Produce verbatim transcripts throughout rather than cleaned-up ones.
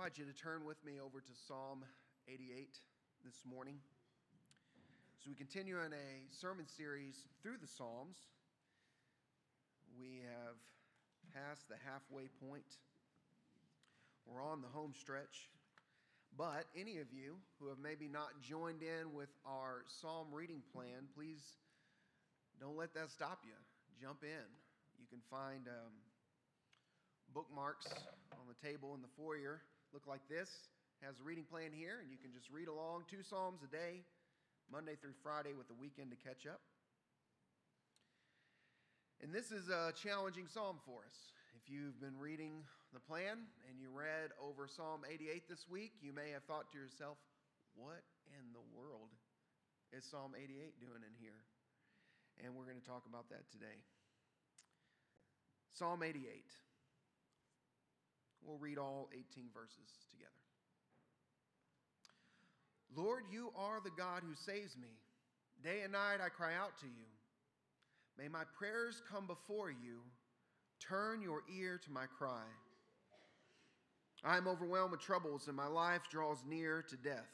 I invite you to turn with me over to Psalm eighty-eight this morning. So we continue in a sermon series through the Psalms. We have passed the halfway point. We're on the home stretch. But any of you who have maybe not joined in with our Psalm reading plan, please don't let that stop you. Jump in. You can find um, bookmarks on the table in the foyer. Look like this. It has a reading plan here, and you can just read along two Psalms a day, Monday through Friday, with the weekend to catch up. And this is a challenging psalm for us. If you've been reading the plan and you read over Psalm eighty-eight this week, you may have thought to yourself, what in the world is Psalm eighty-eight doing in here? And we're going to talk about that today. Psalm eighty-eight. We'll read all eighteen verses together. Lord, you are the God who saves me. Day and night I cry out to you. May my prayers come before you. Turn your ear to my cry. I am overwhelmed with troubles, and my life draws near to death.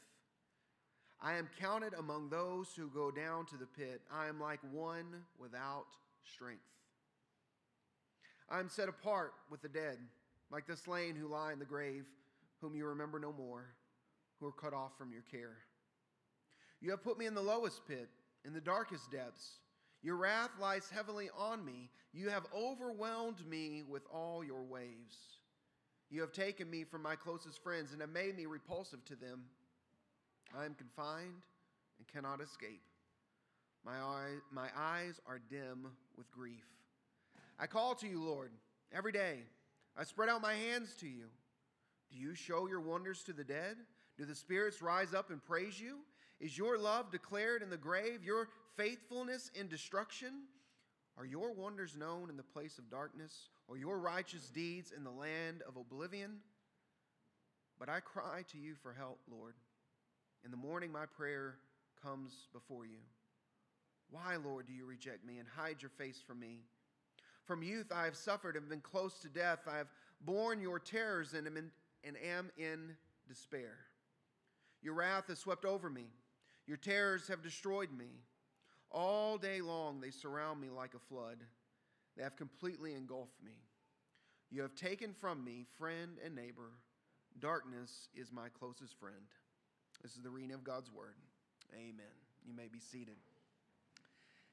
I am counted among those who go down to the pit. I am like one without strength. I am set apart with the dead, like the slain who lie in the grave, whom you remember no more, who are cut off from your care. You have put me in the lowest pit, in the darkest depths. Your wrath lies heavily on me. You have overwhelmed me with all your waves. You have taken me from my closest friends and have made me repulsive to them. I am confined and cannot escape. My eye, my eyes are dim with grief. I call to you, Lord, every day. I spread out my hands to you. Do you show your wonders to the dead? Do the spirits rise up and praise you? Is your love declared in the grave, your faithfulness in destruction? Are your wonders known in the place of darkness, or your righteous deeds in the land of oblivion? But I cry to you for help, Lord. In the morning my prayer comes before you. Why, Lord, do you reject me and hide your face from me? From youth I have suffered and been close to death. I have borne your terrors and am in, and am in despair. Your wrath has swept over me. Your terrors have destroyed me. All day long they surround me like a flood. They have completely engulfed me. You have taken from me friend and neighbor. Darkness is my closest friend. This is the reading of God's word. Amen. You may be seated.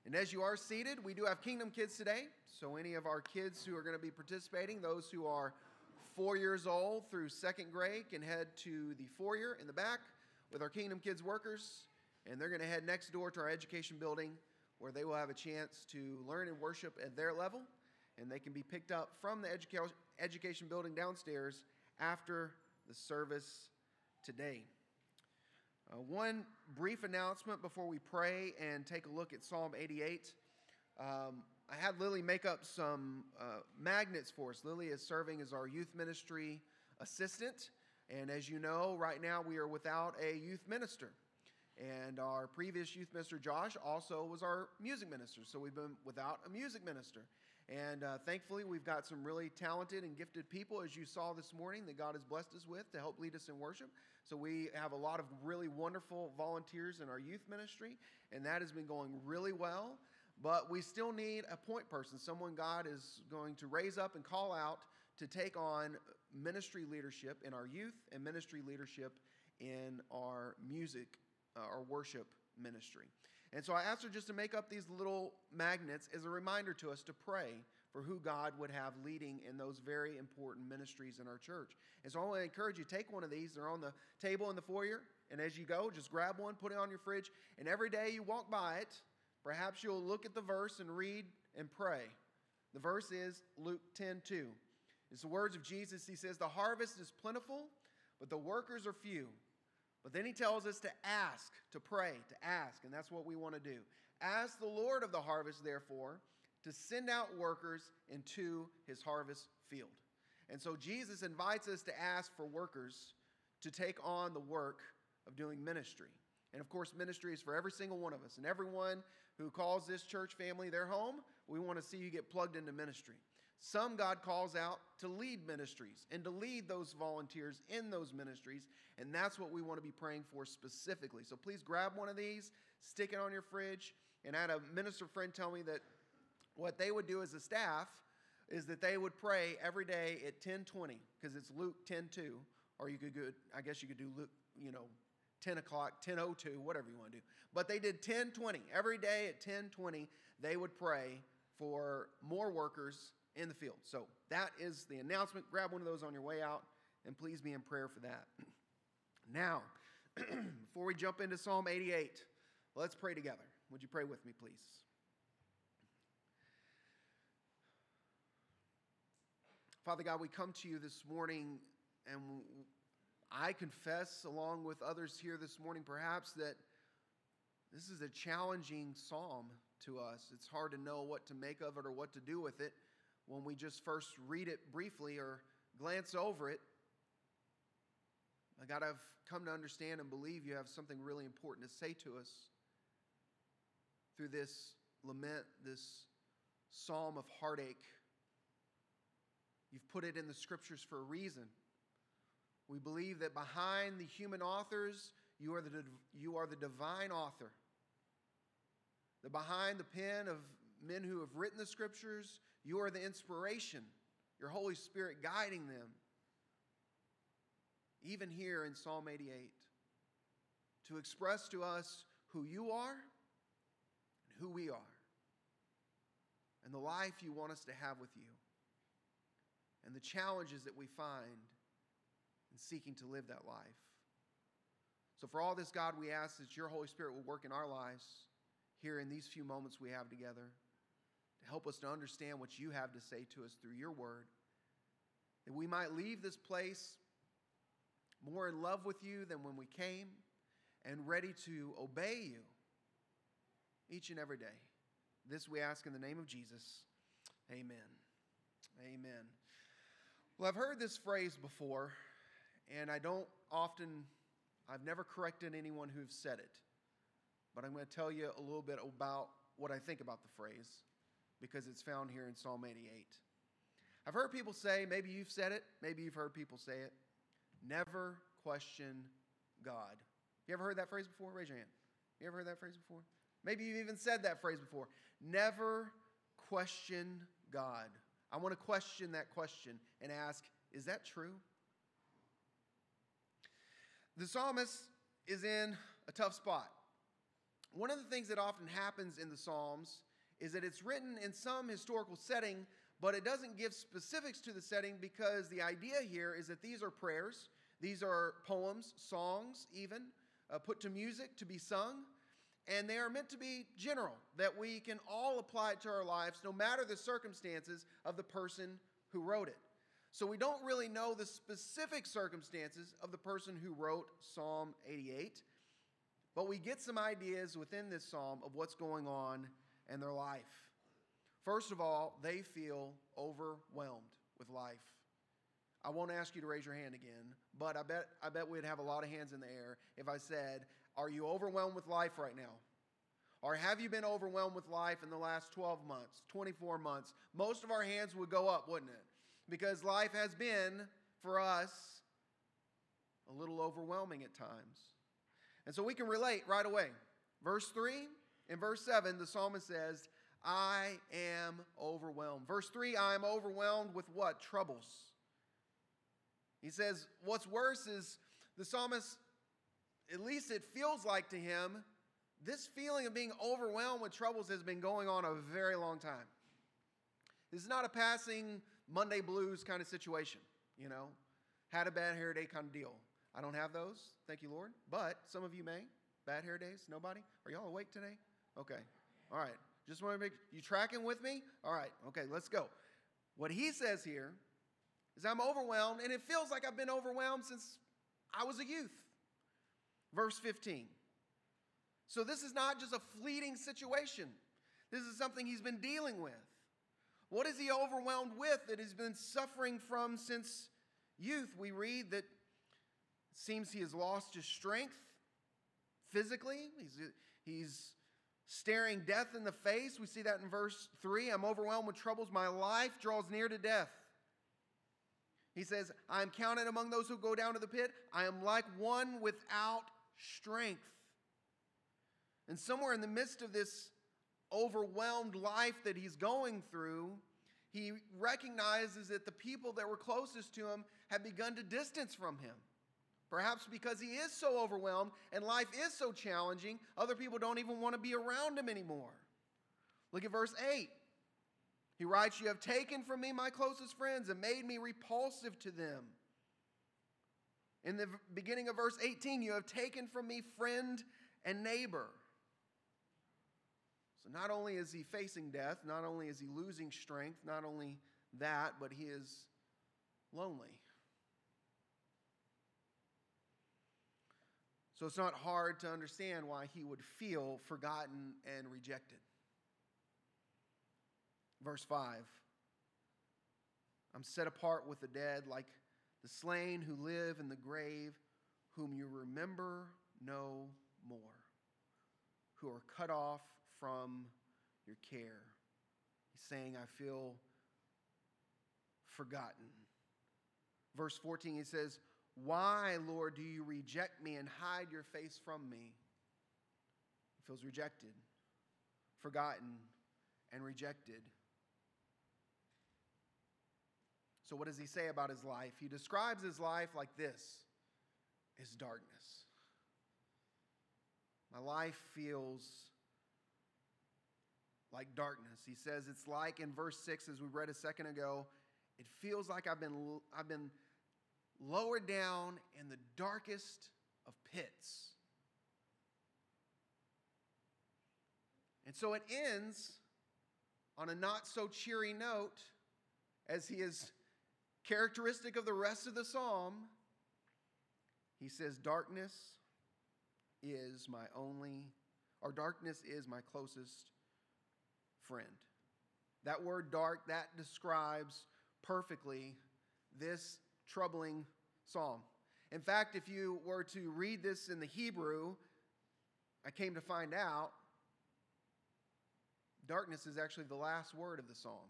And as you are seated, we do have Kingdom Kids today. So any of our kids who are going to be participating, those who are four years old through second grade can head to the foyer in the back with our Kingdom Kids workers, and they're going to head next door to our education building where they will have a chance to learn and worship at their level, and they can be picked up from the educa- education building downstairs after the service today. Uh, one brief announcement before we pray and take a look at Psalm eighty-eight. Um, I had Lily make up some uh, magnets for us. Lily is serving as our youth ministry assistant. And as you know, right now we are without a youth minister. And our previous youth minister, Josh, also was our music minister. So we've been without a music minister. And uh, thankfully, we've got some really talented and gifted people, as you saw this morning, that God has blessed us with to help lead us in worship. So we have a lot of really wonderful volunteers in our youth ministry. And that has been going really well. But we still need a point person, someone God is going to raise up and call out to take on ministry leadership in our youth and ministry leadership in our music, uh, our worship ministry. And so I asked her just to make up these little magnets as a reminder to us to pray for who God would have leading in those very important ministries in our church. And so I want to encourage you, take one of these. They're on the table in the foyer. And as you go, just grab one, put it on your fridge. And every day you walk by it, perhaps you'll look at the verse and read and pray. The verse is Luke ten two. It's the words of Jesus. He says, the harvest is plentiful, but the workers are few. But then he tells us to ask, to pray, to ask. And that's what we want to do. Ask the Lord of the harvest, therefore, to send out workers into his harvest field. And so Jesus invites us to ask for workers to take on the work of doing ministry. And, of course, ministry is for every single one of us. And everyone who calls this church family their home, we want to see you get plugged into ministry. Some God calls out to lead ministries and to lead those volunteers in those ministries. And that's what we want to be praying for specifically. So please grab one of these, stick it on your fridge. And I had a minister friend tell me that what they would do as a staff is that they would pray every day at ten twenty, because it's Luke ten two, or you could go, I guess you could do Luke, you know, ten o'clock, ten oh two, whatever you want to do. But they did ten twenty. Every day at ten twenty, they would pray for more workers in the field. So that is the announcement. Grab one of those on your way out, and please be in prayer for that. Now, before we jump into Psalm eighty-eight, let's pray together. Would you pray with me, please? Father God, we come to you this morning, and I confess, along with others here this morning, perhaps, that this is a challenging psalm to us. It's hard to know what to make of it or what to do with it when we just first read it briefly or glance over it. But God, I've come to understand and believe you have something really important to say to us through this lament, this psalm of heartache. You've put it in the scriptures for a reason. We believe that behind the human authors, you are the, you are the divine author. That behind the pen of men who have written the scriptures, you are the inspiration, your Holy Spirit guiding them. Even here in Psalm eighty-eight, to express to us who you are and who we are, and the life you want us to have with you, and the challenges that we find and seeking to live that life. So for all this, God, we ask that your Holy Spirit will work in our lives here in these few moments we have together to help us to understand what you have to say to us through your word, that we might leave this place more in love with you than when we came and ready to obey you each and every day. This we ask in the name of Jesus. Amen. Amen. Well, I've heard this phrase before, and I don't often, I've never corrected anyone who've said it. But I'm going to tell you a little bit about what I think about the phrase, because it's found here in Psalm eighty-eight. I've heard people say, maybe you've said it, maybe you've heard people say it, never question God. You ever heard that phrase before? Raise your hand. You ever heard that phrase before? Maybe you've even said that phrase before. Never question God. I want to question that question and ask, is that true? The psalmist is in a tough spot. One of the things that often happens in the Psalms is that it's written in some historical setting, but it doesn't give specifics to the setting, because the idea here is that these are prayers. These are poems, songs even, uh, put to music to be sung. And they are meant to be general, that we can all apply it to our lives, no matter the circumstances of the person who wrote it. So we don't really know the specific circumstances of the person who wrote Psalm eighty-eight, but we get some ideas within this psalm of what's going on in their life. First of all, they feel overwhelmed with life. I won't ask you to raise your hand again, but I bet I bet we'd have a lot of hands in the air if I said, are you overwhelmed with life right now? Or have you been overwhelmed with life in the last twelve months, twenty-four months? Most of our hands would go up, wouldn't it? Because life has been, for us, a little overwhelming at times. And so we can relate right away. Verse three and verse seven, the psalmist says, I am overwhelmed. Verse three, I am overwhelmed with what? Troubles. He says, what's worse is the psalmist, at least it feels like to him, this feeling of being overwhelmed with troubles has been going on a very long time. This is not a passing Monday blues kind of situation, you know, had a bad hair day kind of deal. I don't have those, thank you, Lord, but some of you may. Bad hair days, nobody? Are y'all awake today? Okay, all right, just want to make, you tracking with me? All right, okay, let's go. What he says here is I'm overwhelmed, and it feels like I've been overwhelmed since I was a youth. Verse fifteen. So this is not just a fleeting situation. This is something he's been dealing with. What is he overwhelmed with that he's been suffering from since youth? We read that it seems he has lost his strength physically. He's, he's staring death in the face. We see that in verse three. I'm overwhelmed with troubles. My life draws near to death. He says, I am counted among those who go down to the pit. I am like one without strength. And somewhere in the midst of this overwhelmed life that he's going through, he recognizes that the people that were closest to him have begun to distance from him. Perhaps because he is so overwhelmed and life is so challenging, other people don't even want to be around him anymore. Look at verse eight. He writes, you have taken from me my closest friends and made me repulsive to them. In the beginning of verse eighteen, you have taken from me friend and neighbor. So not only is he facing death, not only is he losing strength, not only that, but he is lonely. So it's not hard to understand why he would feel forgotten and rejected. Verse five, I'm set apart with the dead, like the slain who live in the grave, whom you remember no more, who are cut off from your care. He's saying, I feel forgotten. Verse fourteen, he says, why, Lord, do you reject me and hide your face from me? He feels rejected, forgotten, and rejected. So what does he say about his life? He describes his life like this. It's darkness. My life feels like darkness. He says it's like in verse six, as we read a second ago, it feels like I've been, I've been lowered down in the darkest of pits. And so it ends on a not so cheery note, as he is characteristic of the rest of the psalm. He says, darkness is my only, or darkness is my closest friend. That word dark, that describes perfectly this troubling psalm. In fact, if you were to read this in the Hebrew, I came to find out, darkness is actually the last word of the psalm.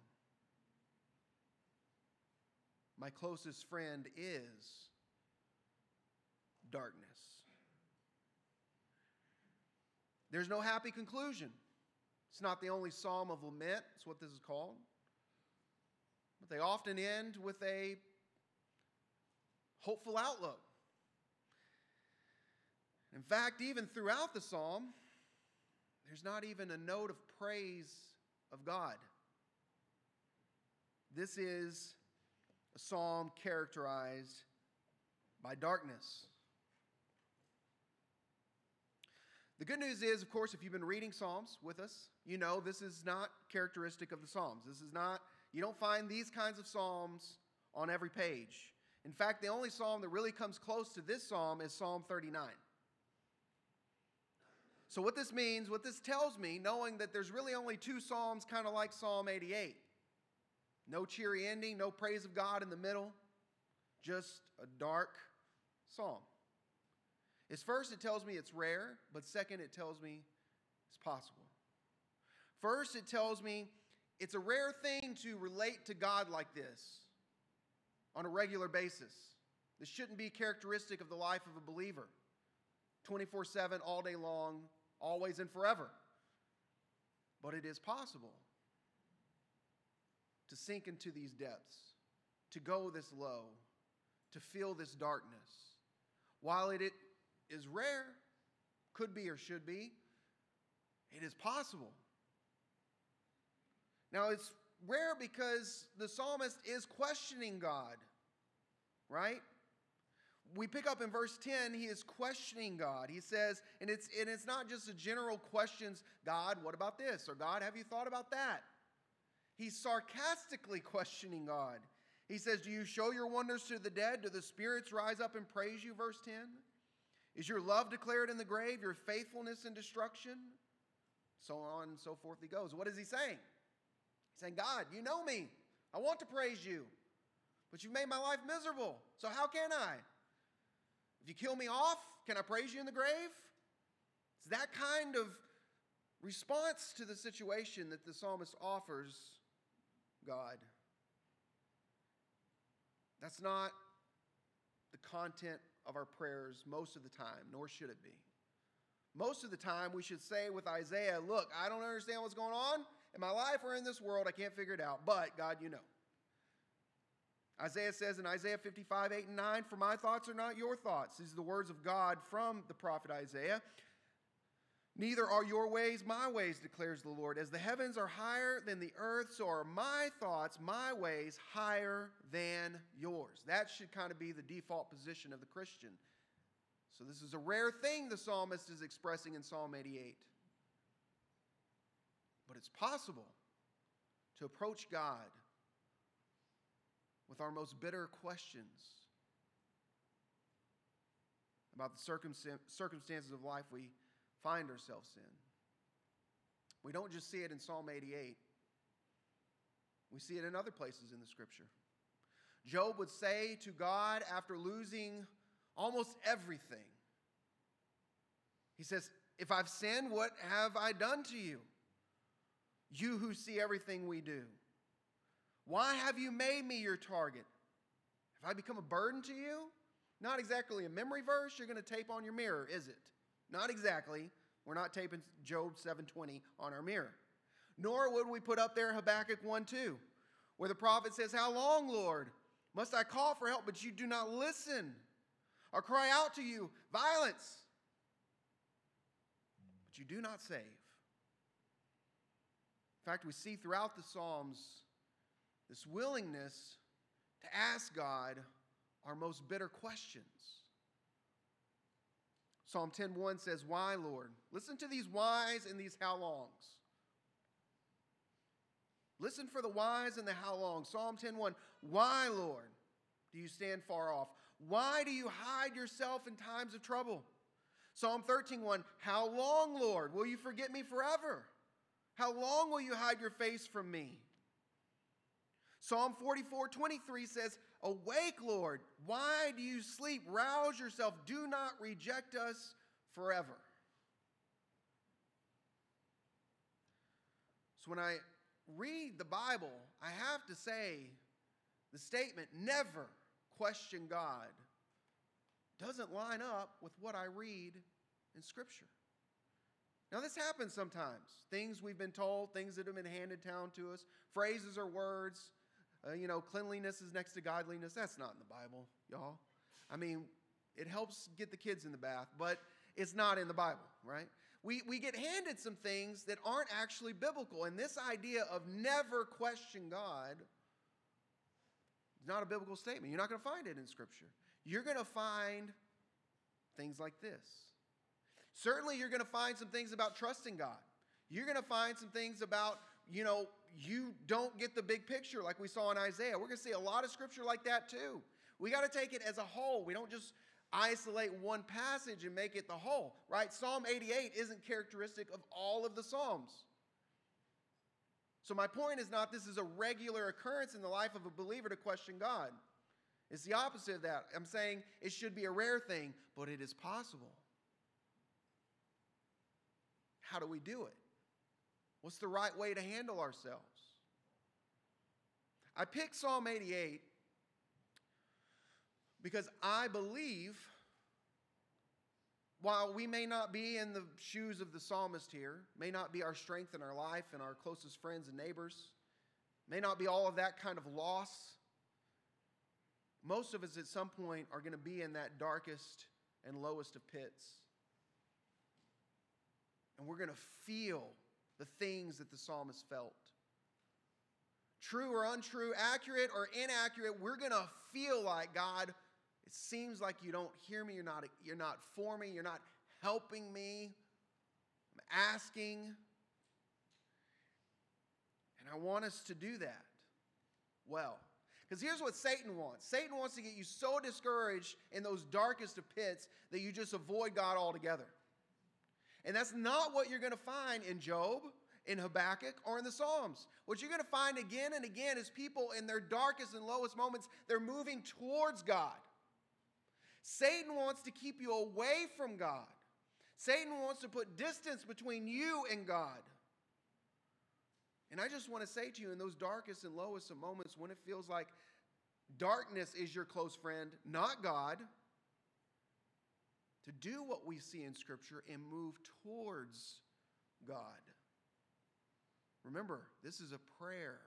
My closest friend is darkness. There's no happy conclusion. It's not the only psalm of lament. It's what this is called. But they often end with a hopeful outlook. In fact, even throughout the psalm, there's not even a note of praise of God. This is a psalm characterized by darkness. The good news is, of course, if you've been reading Psalms with us, you know this is not characteristic of the Psalms. This is not, you don't find these kinds of Psalms on every page. In fact, the only Psalm that really comes close to this Psalm is Psalm thirty-nine. So what this means, what this tells me, knowing that there's really only two psalms kind of like Psalm eighty-eight. No cheery ending, no praise of God in the middle, just a dark psalm. It's first, it tells me it's rare, but second, it tells me it's possible. First, it tells me it's a rare thing to relate to God like this on a regular basis. This shouldn't be characteristic of the life of a believer. twenty-four seven, all day long, always and forever. But it is possible to sink into these depths, to go this low, to feel this darkness. While it is rare, could be or should be, it is possible. Now, it's rare because the psalmist is questioning God, right? We pick up in verse ten, he is questioning God. He says, and it's and it's not just a general questions, God, what about this? Or God, have you thought about that? He's sarcastically questioning God. He says, do you show your wonders to the dead? Do the spirits rise up and praise you? Verse ten. Is your love declared in the grave, your faithfulness in destruction? So on and so forth he goes. What is he saying? He's saying, God, you know me. I want to praise you. But you've made my life miserable. So how can I? If you kill me off, can I praise you in the grave? It's that kind of response to the situation that the psalmist offers God. That's not the content of our prayers most of the time, nor should it be. Most of the time, we should say with Isaiah, look, I don't understand what's going on in my life or in this world. I can't figure it out, but God, you know. Isaiah says in Isaiah fifty-five, eight, and nine, for my thoughts are not your thoughts. These are the words of God from the prophet Isaiah. Neither are your ways my ways, declares the Lord. As the heavens are higher than the earth, so are my thoughts, my ways, higher than yours. That should kind of be the default position of the Christian. So this is a rare thing the psalmist is expressing in Psalm eighty-eight. But it's possible to approach God with our most bitter questions about the circumstances of life we find ourselves in. We don't just see it in Psalm eighty-eight. We see it in other places in the Scripture. Job would say to God after losing almost everything, he says, if I've sinned, what have I done to you? You who see everything we do. Why have you made me your target? Have I become a burden to you? Not exactly a memory verse you're going to tape on your mirror, is it? Not exactly. We're not taping Job seven twenty on our mirror. Nor would we put up there Habakkuk one two, where the prophet says, how long, Lord, must I call for help, but you do not listen, or cry out to you, violence, but you do not save. In fact, we see throughout the Psalms this willingness to ask God our most bitter questions. Psalm ten one says, why, Lord? Listen to these whys and these how longs. Listen for the whys and the how longs. Psalm ten one, why, Lord, do you stand far off? Why do you hide yourself in times of trouble? Psalm thirteen one, how long, Lord, will you forget me forever? How long will you hide your face from me? Psalm forty-four twenty-three says, awake, Lord, why do you sleep? Rouse yourself. Do not reject us forever. So when I read the Bible, I have to say the statement, never question God, doesn't line up with what I read in Scripture. Now, this happens sometimes. Things we've been told, things that have been handed down to us, phrases or words. Uh, you know, cleanliness is next to godliness. That's not in the Bible, y'all. I mean, it helps get the kids in the bath, but it's not in the Bible, right? We, we get handed some things that aren't actually biblical, and this idea of never question God is not a biblical statement. You're not going to find it in Scripture. You're going to find things like this. Certainly, you're going to find some things about trusting God. You're going to find some things about, you know, you don't get the big picture like we saw in Isaiah. We're going to see a lot of Scripture like that too. We got to take it as a whole. We don't just isolate one passage and make it the whole, right? Psalm eighty-eight isn't characteristic of all of the Psalms. So my point is not this is a regular occurrence in the life of a believer to question God. It's the opposite of that. I'm saying it should be a rare thing, but it is possible. How do we do it? What's the right way to handle ourselves? I picked Psalm eighty-eight because I believe, while we may not be in the shoes of the psalmist here, may not be our strength in our life and our closest friends and neighbors, may not be all of that kind of loss, most of us at some point are going to be in that darkest and lowest of pits. And we're going to feel the things that the psalmist felt. True or untrue, accurate or inaccurate, we're going to feel like, God, it seems like you don't hear me, you're not, you're not for me, you're not helping me, I'm asking. And I want us to do that well. Because here's what Satan wants. Satan wants to get you so discouraged in those darkest of pits that you just avoid God altogether. And that's not what you're going to find in Job, in Habakkuk, or in the Psalms. What you're going to find again and again is people in their darkest and lowest moments, they're moving towards God. Satan wants to keep you away from God. Satan wants to put distance between you and God. And I just want to say to you, in those darkest and lowest of moments, when it feels like Darkness is your close friend, not God. To do what we see in Scripture and move towards God. Remember, this is a prayer.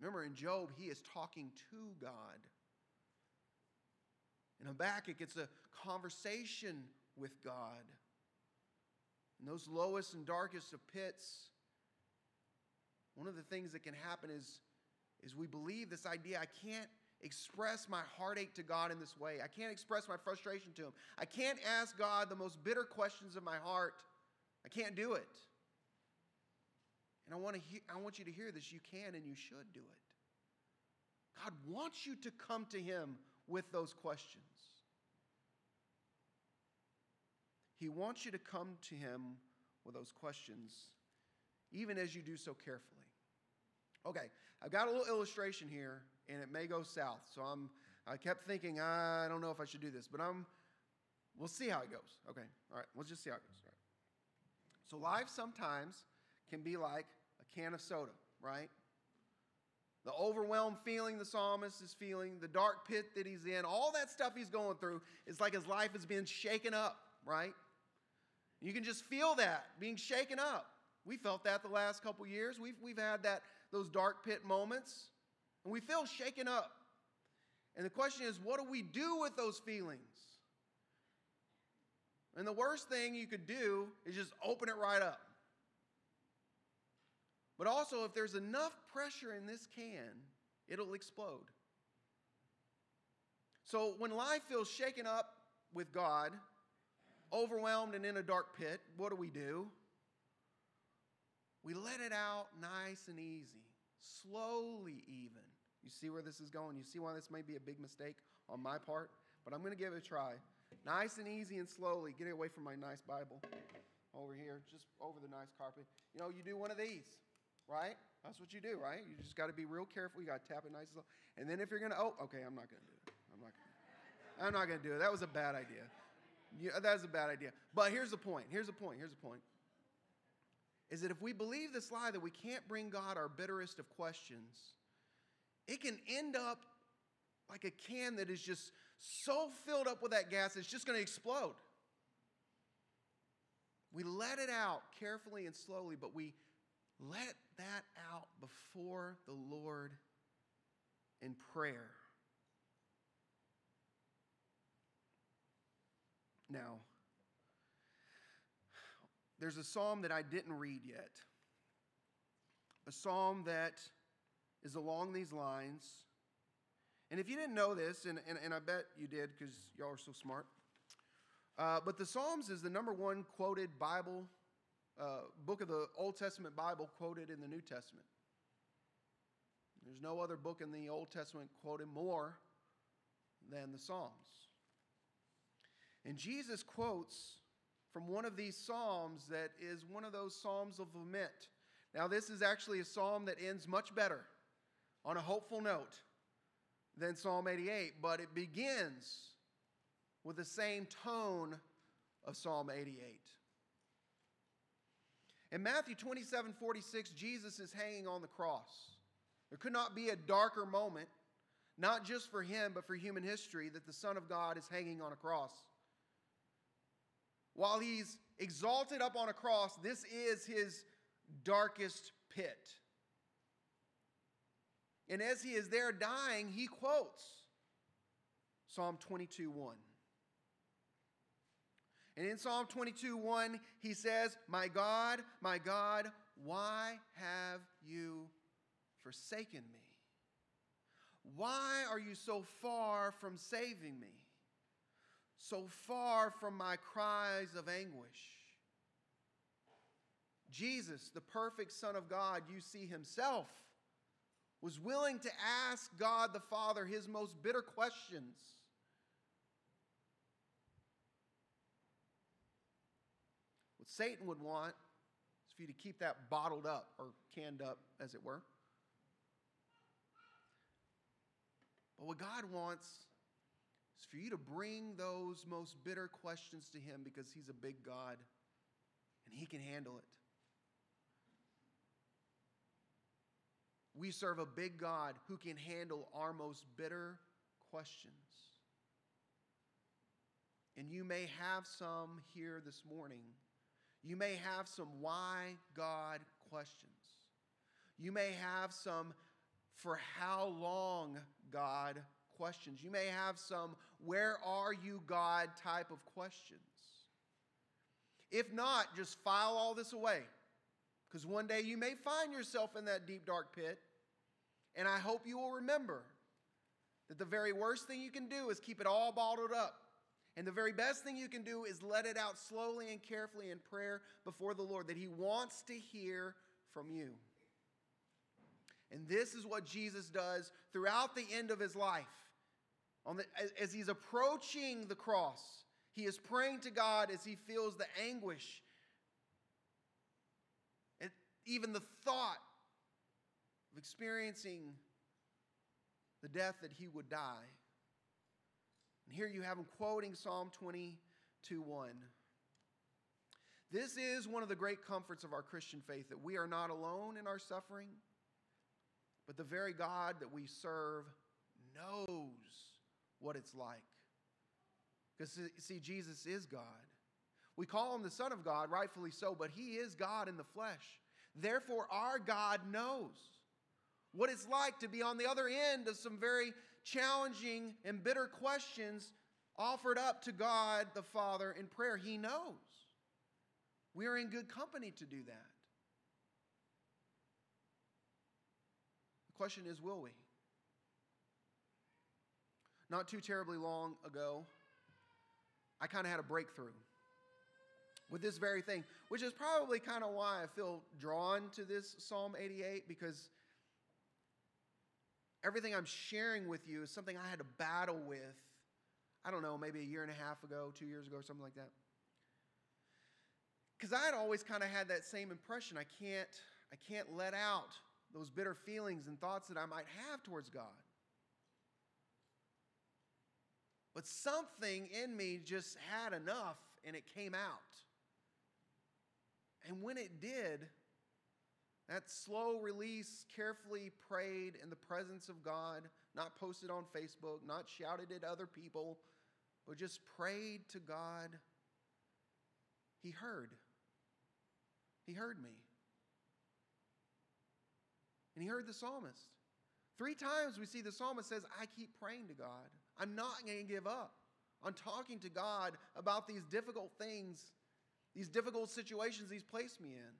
Remember, in Job, he is talking to God. In Habakkuk, it's a conversation with God. In those lowest and darkest of pits, one of the things that can happen is, is we believe this idea, I can't express my heartache to God in this way. I can't express my frustration to Him. I can't ask God the most bitter questions of my heart. I can't do it. And I want to. He- I want you to hear this. You can and you should do it. God wants you to come to Him with those questions. He wants you to come to Him with those questions, even as you do so carefully. Okay, I've got a little illustration here, and it may go south. So I'm. I kept thinking, I don't know if I should do this, but I'm. We'll see how it goes. Okay, all right. We'll just see how it goes. All right. So life sometimes can be like a can of soda, right? The overwhelmed feeling the psalmist is feeling, the dark pit that he's in, all that stuff he's going through, it's like his life is being shaken up, right? You can just feel that being shaken up. We felt that the last couple years. We've we've had that those dark pit moments, and we feel shaken up. And the question is, what do we do with those feelings? And the worst thing you could do is just open it right up. But also, if there's enough pressure in this can, it'll explode. So when life feels shaken up with God, overwhelmed and in a dark pit, what do we do? We let it out nice and easy, slowly even. You see where this is going? You see why this may be a big mistake on my part? But I'm going to give it a try. Nice and easy and slowly. Get away from my nice Bible over here, just over the nice carpet. You know, you do one of these, right? That's what you do, right? You just got to be real careful. You got to tap it nice and slow. And then if you're going to, oh, okay, I'm not going to do it. I'm not going to I'm not going to do it. That was a bad idea. Yeah, that was a bad idea. But here's the point. Here's the point. Here's the point. Is that if we believe this lie that we can't bring God our bitterest of questions, it can end up like a can that is just so filled up with that gas, it's just going to explode. We let it out carefully and slowly, but we let that out before the Lord in prayer. Now, there's a psalm that I didn't read yet. A psalm that is along these lines. And if you didn't know this, and, and, and I bet you did because y'all are so smart, uh, but the Psalms is the number one quoted Bible, uh, book of the Old Testament Bible quoted in the New Testament. There's no other book in the Old Testament quoted more than the Psalms. And Jesus quotes from one of these psalms that is one of those psalms of lament. Now, this is actually a psalm that ends much better on a hopeful note than Psalm eighty-eight, but it begins with the same tone of Psalm eighty-eight. In Matthew twenty-seven forty-six, Jesus is hanging on the cross. There could not be a darker moment, not just for him, but for human history, that the Son of God is hanging on a cross. While he's exalted up on a cross, this is his darkest pit. And as he is there dying, he quotes Psalm twenty-two one. And in Psalm twenty-two one, he says, "My God, my God, why have you forsaken me? Why are you so far from saving me? So far from my cries of anguish." Jesus, the perfect Son of God, you see himself, was willing to ask God the Father his most bitter questions. What Satan would want is for you to keep that bottled up or canned up, as it were. But what God wants is for you to bring those most bitter questions to him, because he's a big God and he can handle it. We serve a big God who can handle our most bitter questions. And you may have some here this morning. You may have some why God questions. You may have some for how long God questions. You may have some where are you God type of questions. If not, just file all this away. Because one day you may find yourself in that deep, dark pit. And I hope you will remember that the very worst thing you can do is keep it all bottled up. And the very best thing you can do is let it out slowly and carefully in prayer before the Lord, that He wants to hear from you. And this is what Jesus does throughout the end of His life. On the, as, as He's approaching the cross, He is praying to God as He feels the anguish. Even the thought of experiencing the death that He would die. And here you have Him quoting Psalm twenty-two one. This is one of the great comforts of our Christian faith, that we are not alone in our suffering, but the very God that we serve knows what it's like. Because, see, Jesus is God. We call Him the Son of God, rightfully so, but He is God in the flesh. Therefore, our God knows what it's like to be on the other end of some very challenging and bitter questions offered up to God the Father in prayer. He knows. We are in good company to do that. The question is, will we? Not too terribly long ago, I kind of had a breakthrough with this very thing, which is probably kind of why I feel drawn to this Psalm eighty-eight, because everything I'm sharing with you is something I had to battle with, I don't know, maybe a year and a half ago, two years ago, or something like that. Because I had always kind of had that same impression. I can't, I can't let out those bitter feelings and thoughts that I might have towards God. But something in me just had enough, and it came out. And when it did, that slow release, carefully prayed in the presence of God, not posted on Facebook, not shouted at other people, but just prayed to God. He heard. He heard me. And He heard the psalmist. Three times we see the psalmist says, I keep praying to God. I'm not going to give up on talking to God about these difficult things, these difficult situations He's placed me in.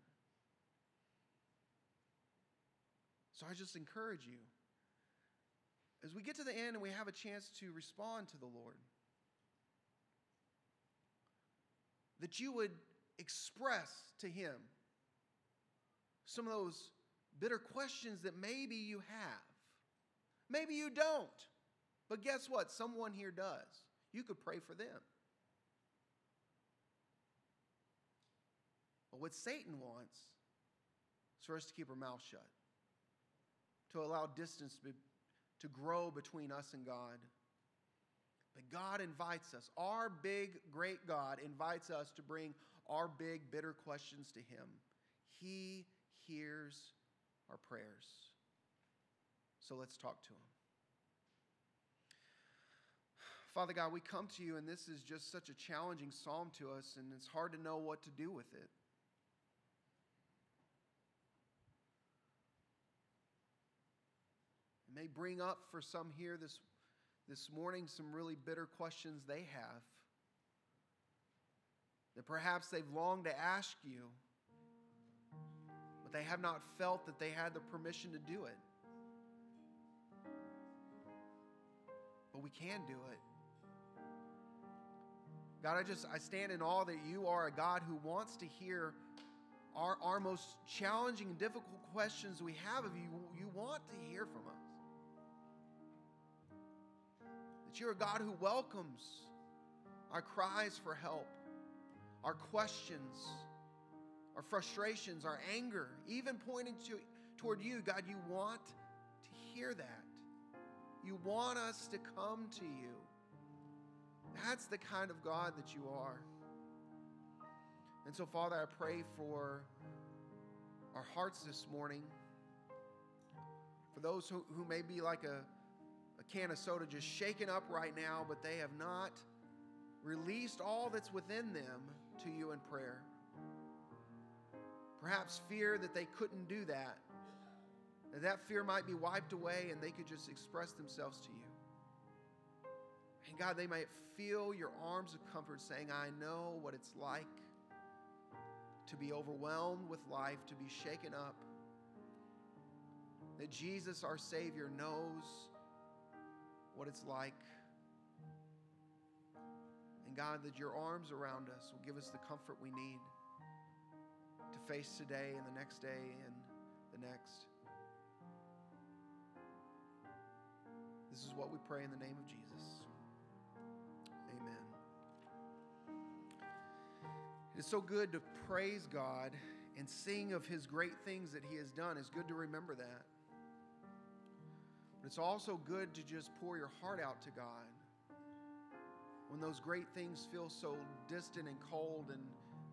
So I just encourage you, as we get to the end and we have a chance to respond to the Lord, that you would express to Him some of those bitter questions that maybe you have. Maybe you don't. But guess what? Someone here does. You could pray for them. But what Satan wants is for us to keep our mouth shut, to allow distance to, be, to grow between us and God. But God invites us, our big, great God invites us to bring our big, bitter questions to Him. He hears our prayers. So let's talk to Him. Father God, we come to You, and this is just such a challenging psalm to us, and it's hard to know what to do with it. It may bring up for some here this, this morning some really bitter questions they have that perhaps they've longed to ask You, but they have not felt that they had the permission to do it. But we can do it. God, I just, I stand in awe that You are a God who wants to hear our, our most challenging and difficult questions we have of You. You want to hear from us. That You're a God who welcomes our cries for help, our questions, our frustrations, our anger, even pointing to, toward You. God, You want to hear that. You want us to come to You. That's the kind of God that You are. And so, Father, I pray for our hearts this morning. For those who, who may be like a, a can of soda just shaken up right now, but they have not released all that's within them to you in prayer. Perhaps fear that they couldn't do that, that that fear might be wiped away and they could just express themselves to you. And God, they might feel your arms of comfort saying, I know what it's like to be overwhelmed with life, to be shaken up, that Jesus, our Savior, knows what it's like. And God, that your arms around us will give us the comfort we need to face today and the next day and the next. This is what we pray in the name of Jesus. Amen. It's so good to praise God and sing of His great things that He has done. It's good to remember that. But it's also good to just pour your heart out to God when those great things feel so distant and cold, and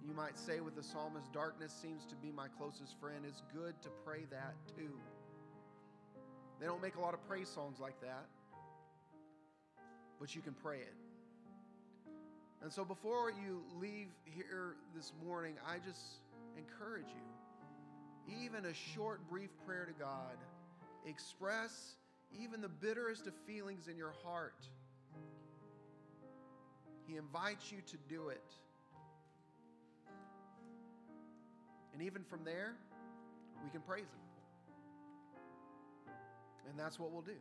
you might say with the psalmist, darkness seems to be my closest friend. It's good to pray that too. They don't make a lot of praise songs like that, but you can pray it. And so before you leave here this morning, I just encourage you, even a short, brief prayer to God. Express even the bitterest of feelings in your heart. He invites you to do it. And even from there, we can praise Him. And that's what we'll do.